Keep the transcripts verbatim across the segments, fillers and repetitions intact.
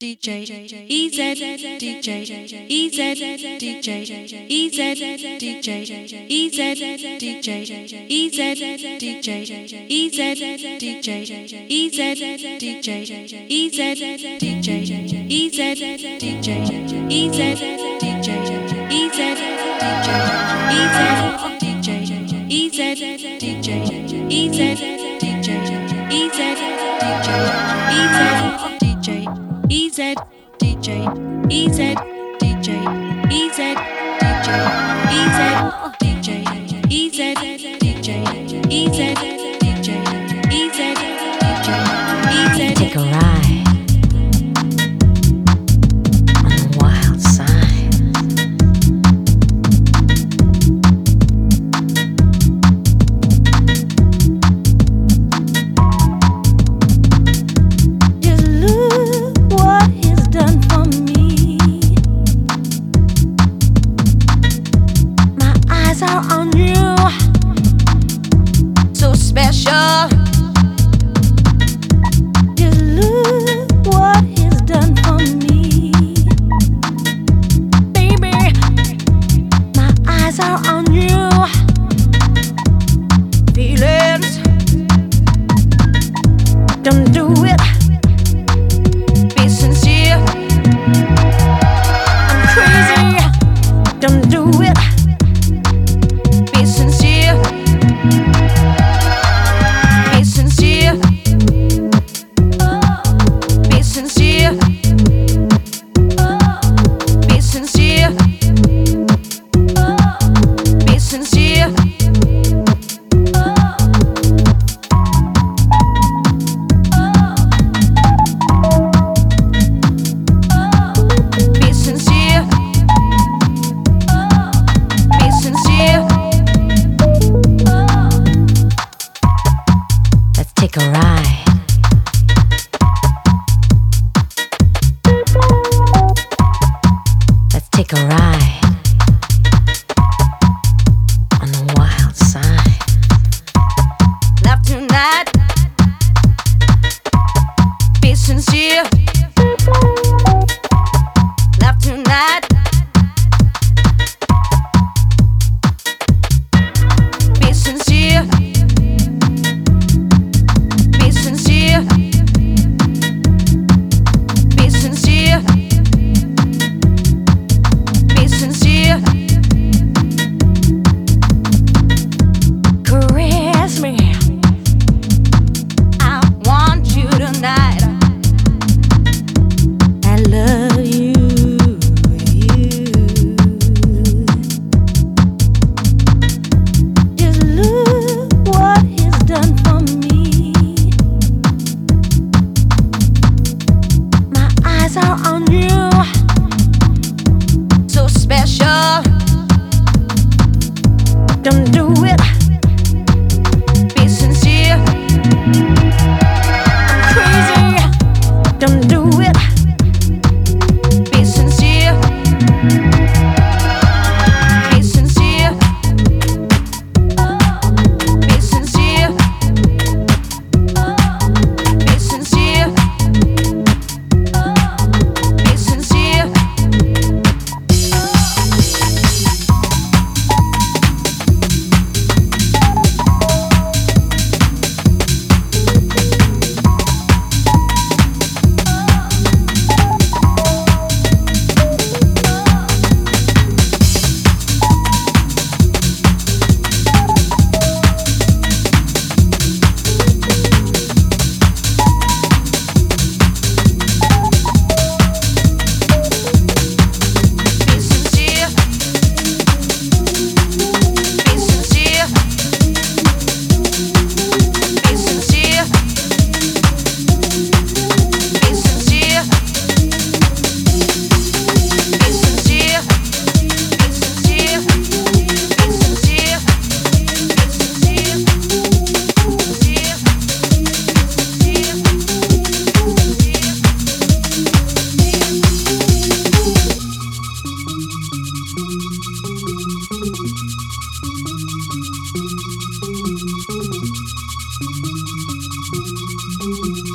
D J E Z, D J E Z, D J E Z, D J E Z, D J E Z, D J E Z, D J E Z, D J E Z, D J E Z, D J E Z, D J E Z, D J E Z, D J E Z, D J E Z, D J E Z, D J E Z, D J E Z, D J E Z, D J E Z, D J E Z, D J E Z. Take a ride on the wild side. Just look what done for me. My eyes are on you, so special. Just look what he's done for me, baby. My eyes are on you. Feelings, don't do it. I'm crazy, don't do it. Be sincere, be sincere, be sincere, be sincere, be sincere.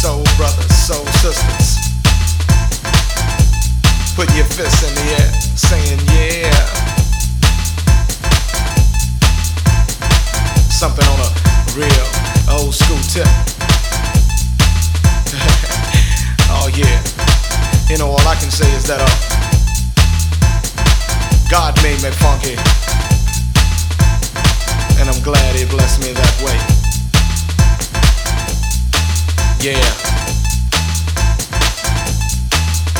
soul brothers, soul sisters. Putting your fists in the air, saying yeah. Something on a real old school tip. Oh yeah. You know, all I can say is that uh, God made me funky, and I'm glad he blessed me that way. Yeah.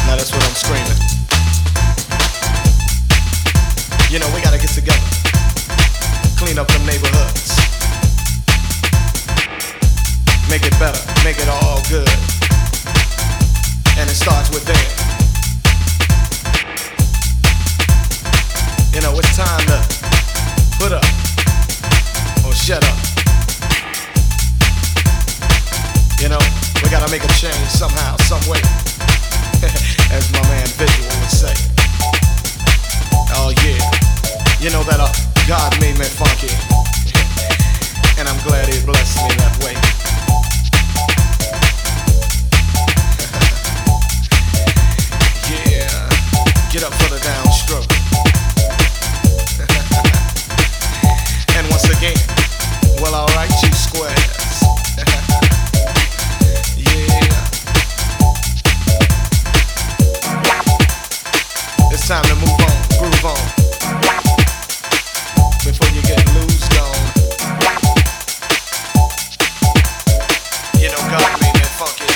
Now that's what I'm screaming. You know, we gotta get together, clean up the neighborhoods, make it better, make it all good. And it starts within. You know, it's time to put up or shut up. You know, we gotta make a change somehow, some way. As my man Visual would say. Oh yeah. You know that uh, God made me funky, and I'm glad he blessed me that way. Yeah. Get up for the downstroke. And once again, well alright, you squares. It's time to move on, groove on, before you get loose gone. You know God made that funky.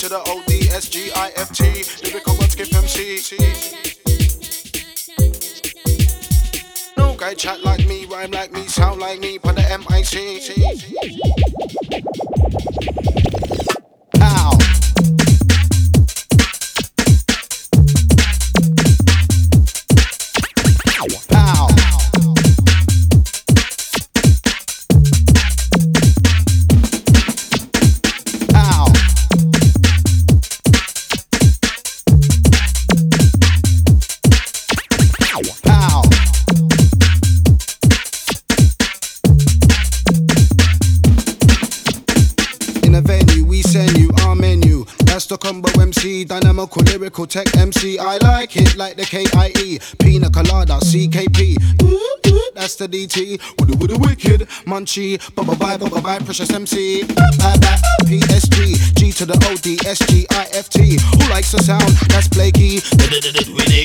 to the O D S G I F T, lyrical but skip M C. No guy chat like me, rhyme like me, sound like me, pon the M I C. Ow. Dynamical, lyrical, tech M C. I like it like the K I E. Pina colada, C K P. Ooh, ooh, that's the D T. Woody woody wicked, munchie. Bubba bye, bubba bye, precious M C. Bye bye, P S G. G to the O D S G I F T. Who likes the sound? That's Blakey.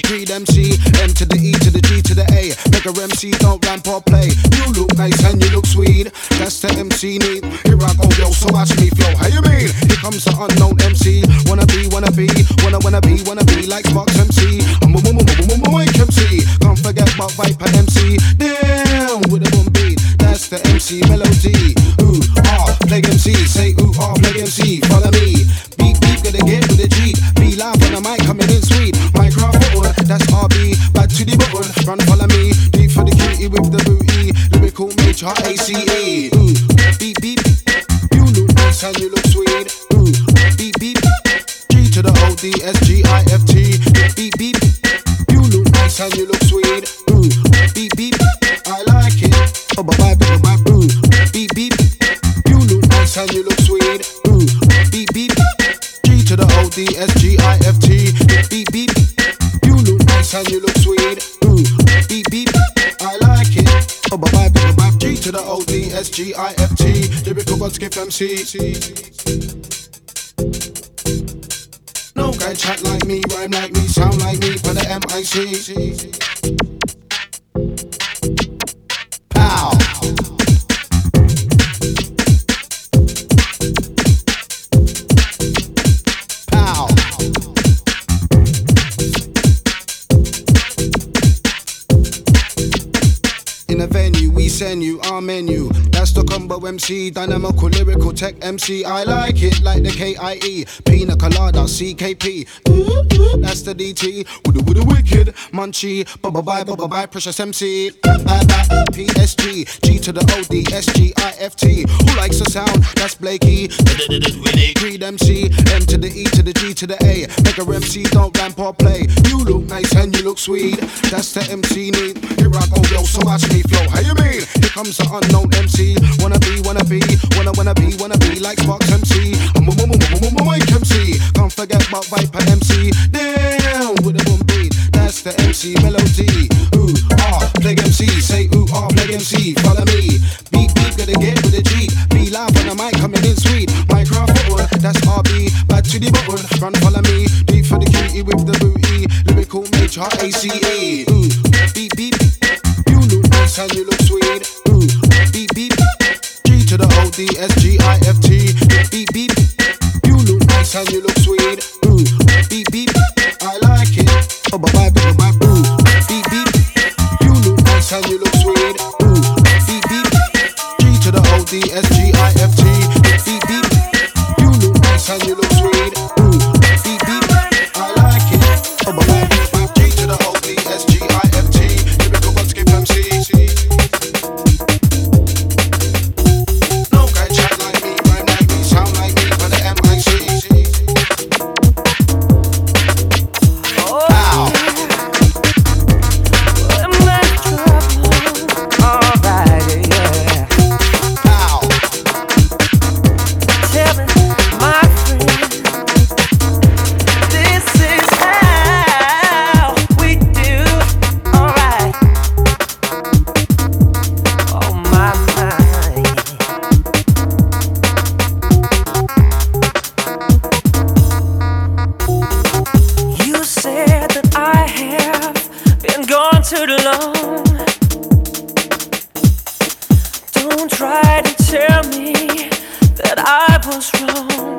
Creed M C. M to the E to the G to the A. Mega M C, don't ramp or play. You look nice and you look sweet. That's the M C need. Here I go, yo, so watch me flow. How you mean? Here comes the unknown M C. Wanna be, wanna be. Wanna, wanna be, wanna be like Sparks M C. I'm a woman, woman, woman, M C. Can't forget about Viper M C. Down with a boom beat. That's the M C melody. Ooh, ah, play M C. Say ooh, ah, play M C. Follow me. Beep, beep, gonna get with the Jeep. Be live on the mic, coming in sweet. Minecraft button, that's R B. Back to the button, run, follow me. Deep for the cutie with the booty. Lyrical major A C E. Ooh, beep, beep. You look nice and you look sweet. Ooh, beep, beep. To the O D S G I F T. Beep beep. You look nice and you look sweet. Ooh, beep beep. I like it. Oh bye bye bye bye. Ooh, beep beep. You look nice and you look sweet. Ooh, beep beep. G to the O D S G I F T. Beep beep. You look nice and you look sweet. Ooh, beep beep. I like it. Oh bye bye bye bye. G to the O D S G I F T. Lyrical but skip M C. No guy chat like me, rhyme like me, sound like me, for the M I C. Pow! Send you our menu. That's the combo M C. Dynamical, lyrical, tech M C. I like it like the K I E. Pina colada, C K P. Ooh, ooh, that's the D T. Woody woody wicked, munchie. Bubba bye, bubba bye, precious M C. Bye bye, P S G. G to the O D S G I F T. Who likes the sound? That's Blakey. Creed M C. M to the E to the G to the A. Mega M C, don't ramp or play. You look nice and you look sweet. That's the M C need. Here I go, yo, so watch me flow. How you mean? Here comes the unknown M C. Wanna be, wanna be, wanna wanna be, wanna be like Sparks M C. I'm a woman, woman, woman, M C. Can't forget about Viper M C. Down with a boom beat. That's the M C melody. Ooh, ah, play M C. Say ooh, ah, play M C. Follow me. Beep, beep, gonna get with the Jeep. Be live on the mic, coming in sweet. Minecraft button, that's R B. Back to the button, run, follow me. Deep for the cutie with the booty. Lyrical major A C E. Ooh, beep, beep. And you look sweet. Ooh, beep beep. G to the O D S G I F T. Beep beep. You look nice and you look sweet. Ooh, beep beep. I like it. Oh bye bye bye bye. Ooh, beep beep. You look nice and you look sweet. Ooh, beep beep. G to the O D S G I F T. Beep beep. You look nice and you look sweet. Ooh, beep beep. I like it. Oh bye bye bye bye. G to the O D S G I F T. Skip M C. Try to tell me that I was wrong.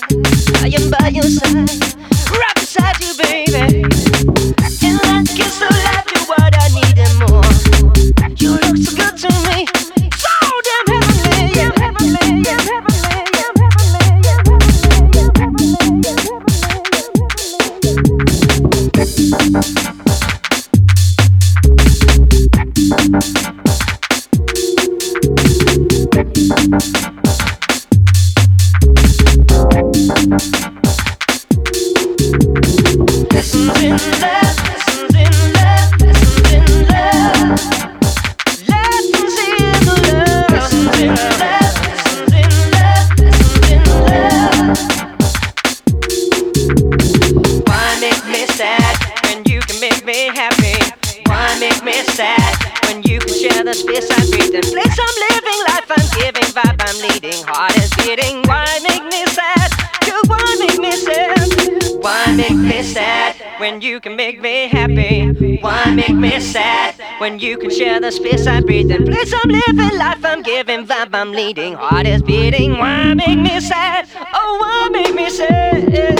I am by your side, right beside you, baby. And I can still love you what I need and more. You look so good to me, so damn heavenly, yeah, heavenly, yeah, heavenly. When you can share the space I breathe in, place I'm living, life I'm giving, vibe I'm leading, heart is beating. Why make me sad? Oh, why make me sad?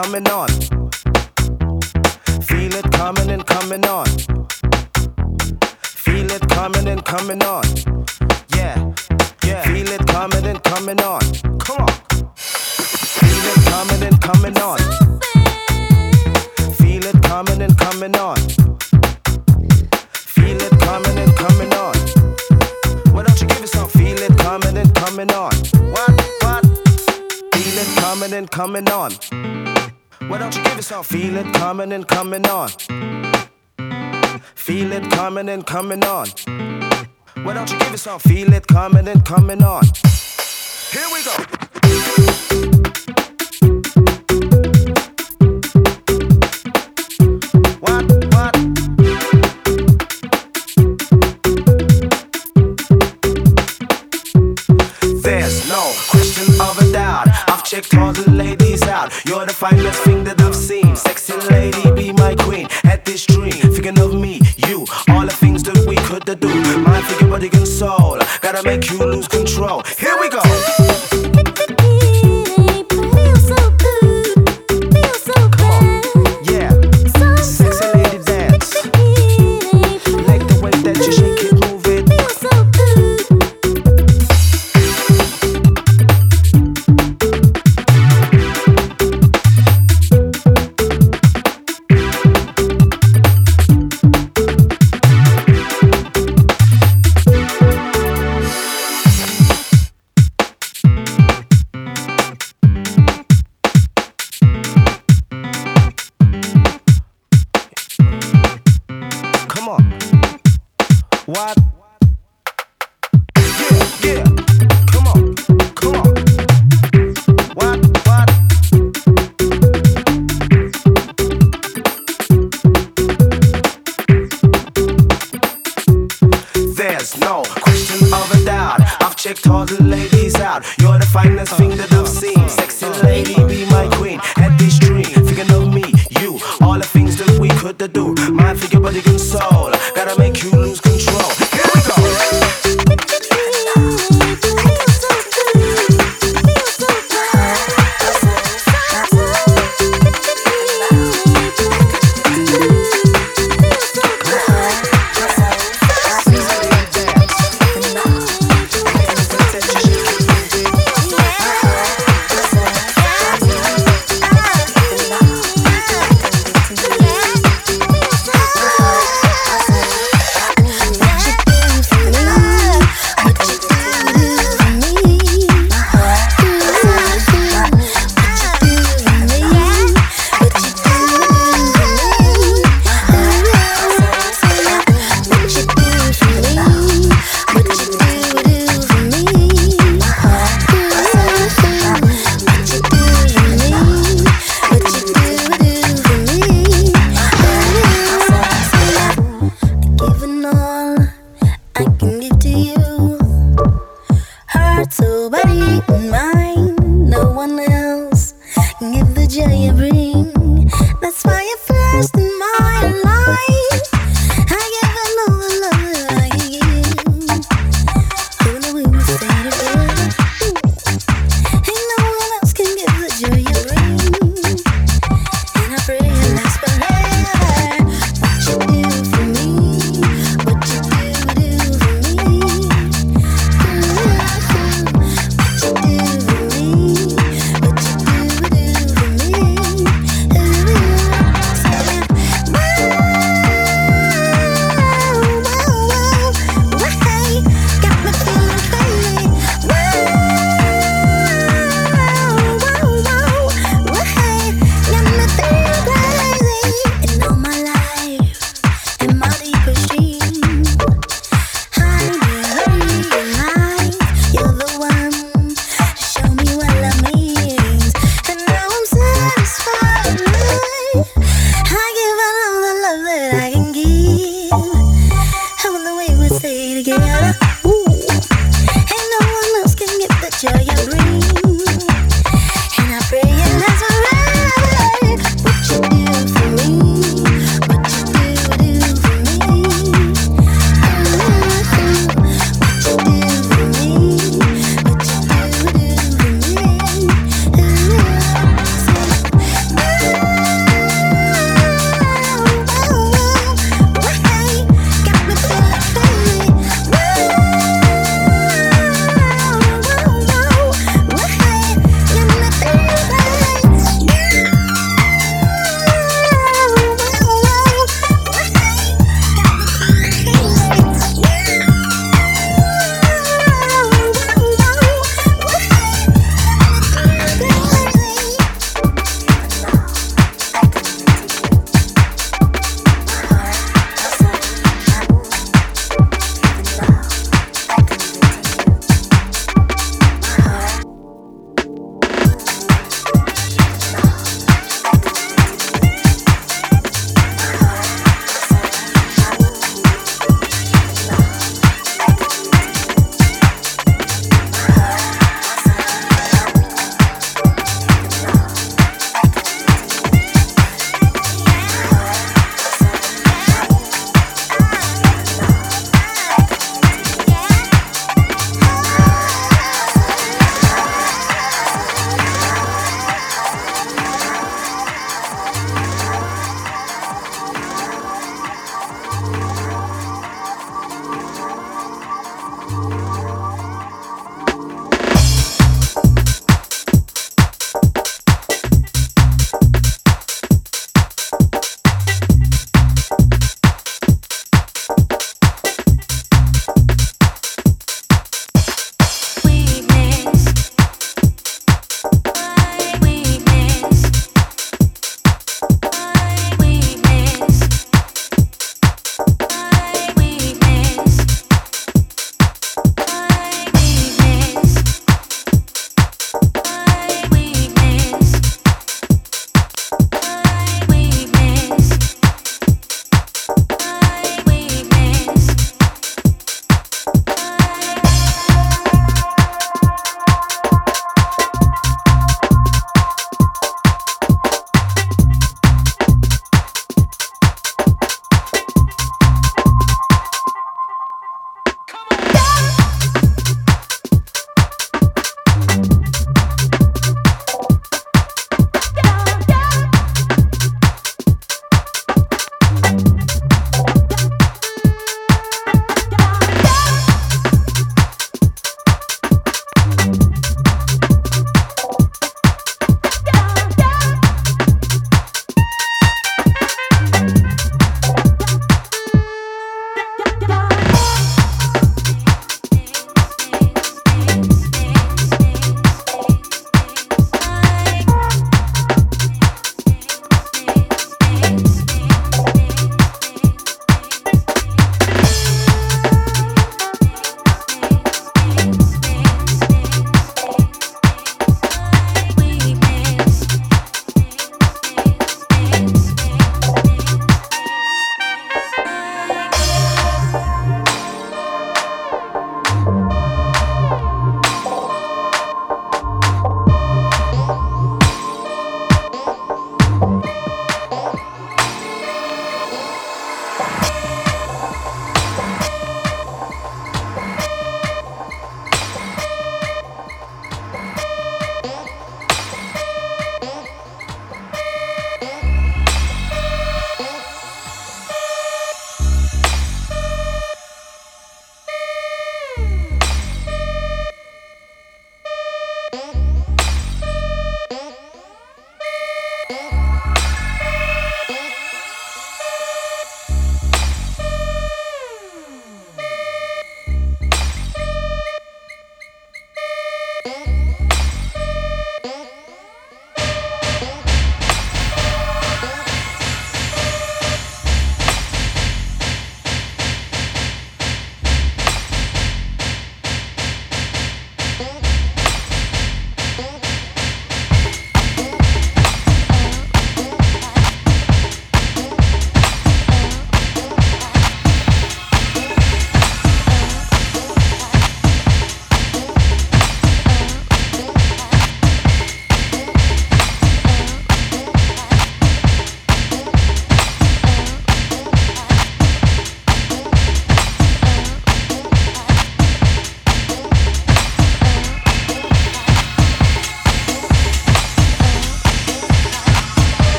coming on. Feel it coming and coming on. Feel it coming and coming on. Yeah, yeah. Feel it coming and coming on. Come on. Feel it coming and coming on. Feel it coming and coming on. Feel it coming and coming on. Why don't you give me some? Feel it coming and coming on. What? What? Feel it coming and coming on. Why don't you give it some? Feel it coming and coming on. Feel it coming and coming on. Why don't you give it some? Feel it coming and coming on. Here we go. What? What? There's no question of a doubt. I've checked all the ladies out. You're the finest thing that I've seen. Sexy lady, be my queen. Had this dream, thinking of me, you, all the things that we could do. Mind, figure, body, and soul. Gotta make you lose control. Here we go. What? Yeah, yeah. Come on, come on. What? What? There's no question of a doubt. I've checked all the ladies out. You're the finest thing that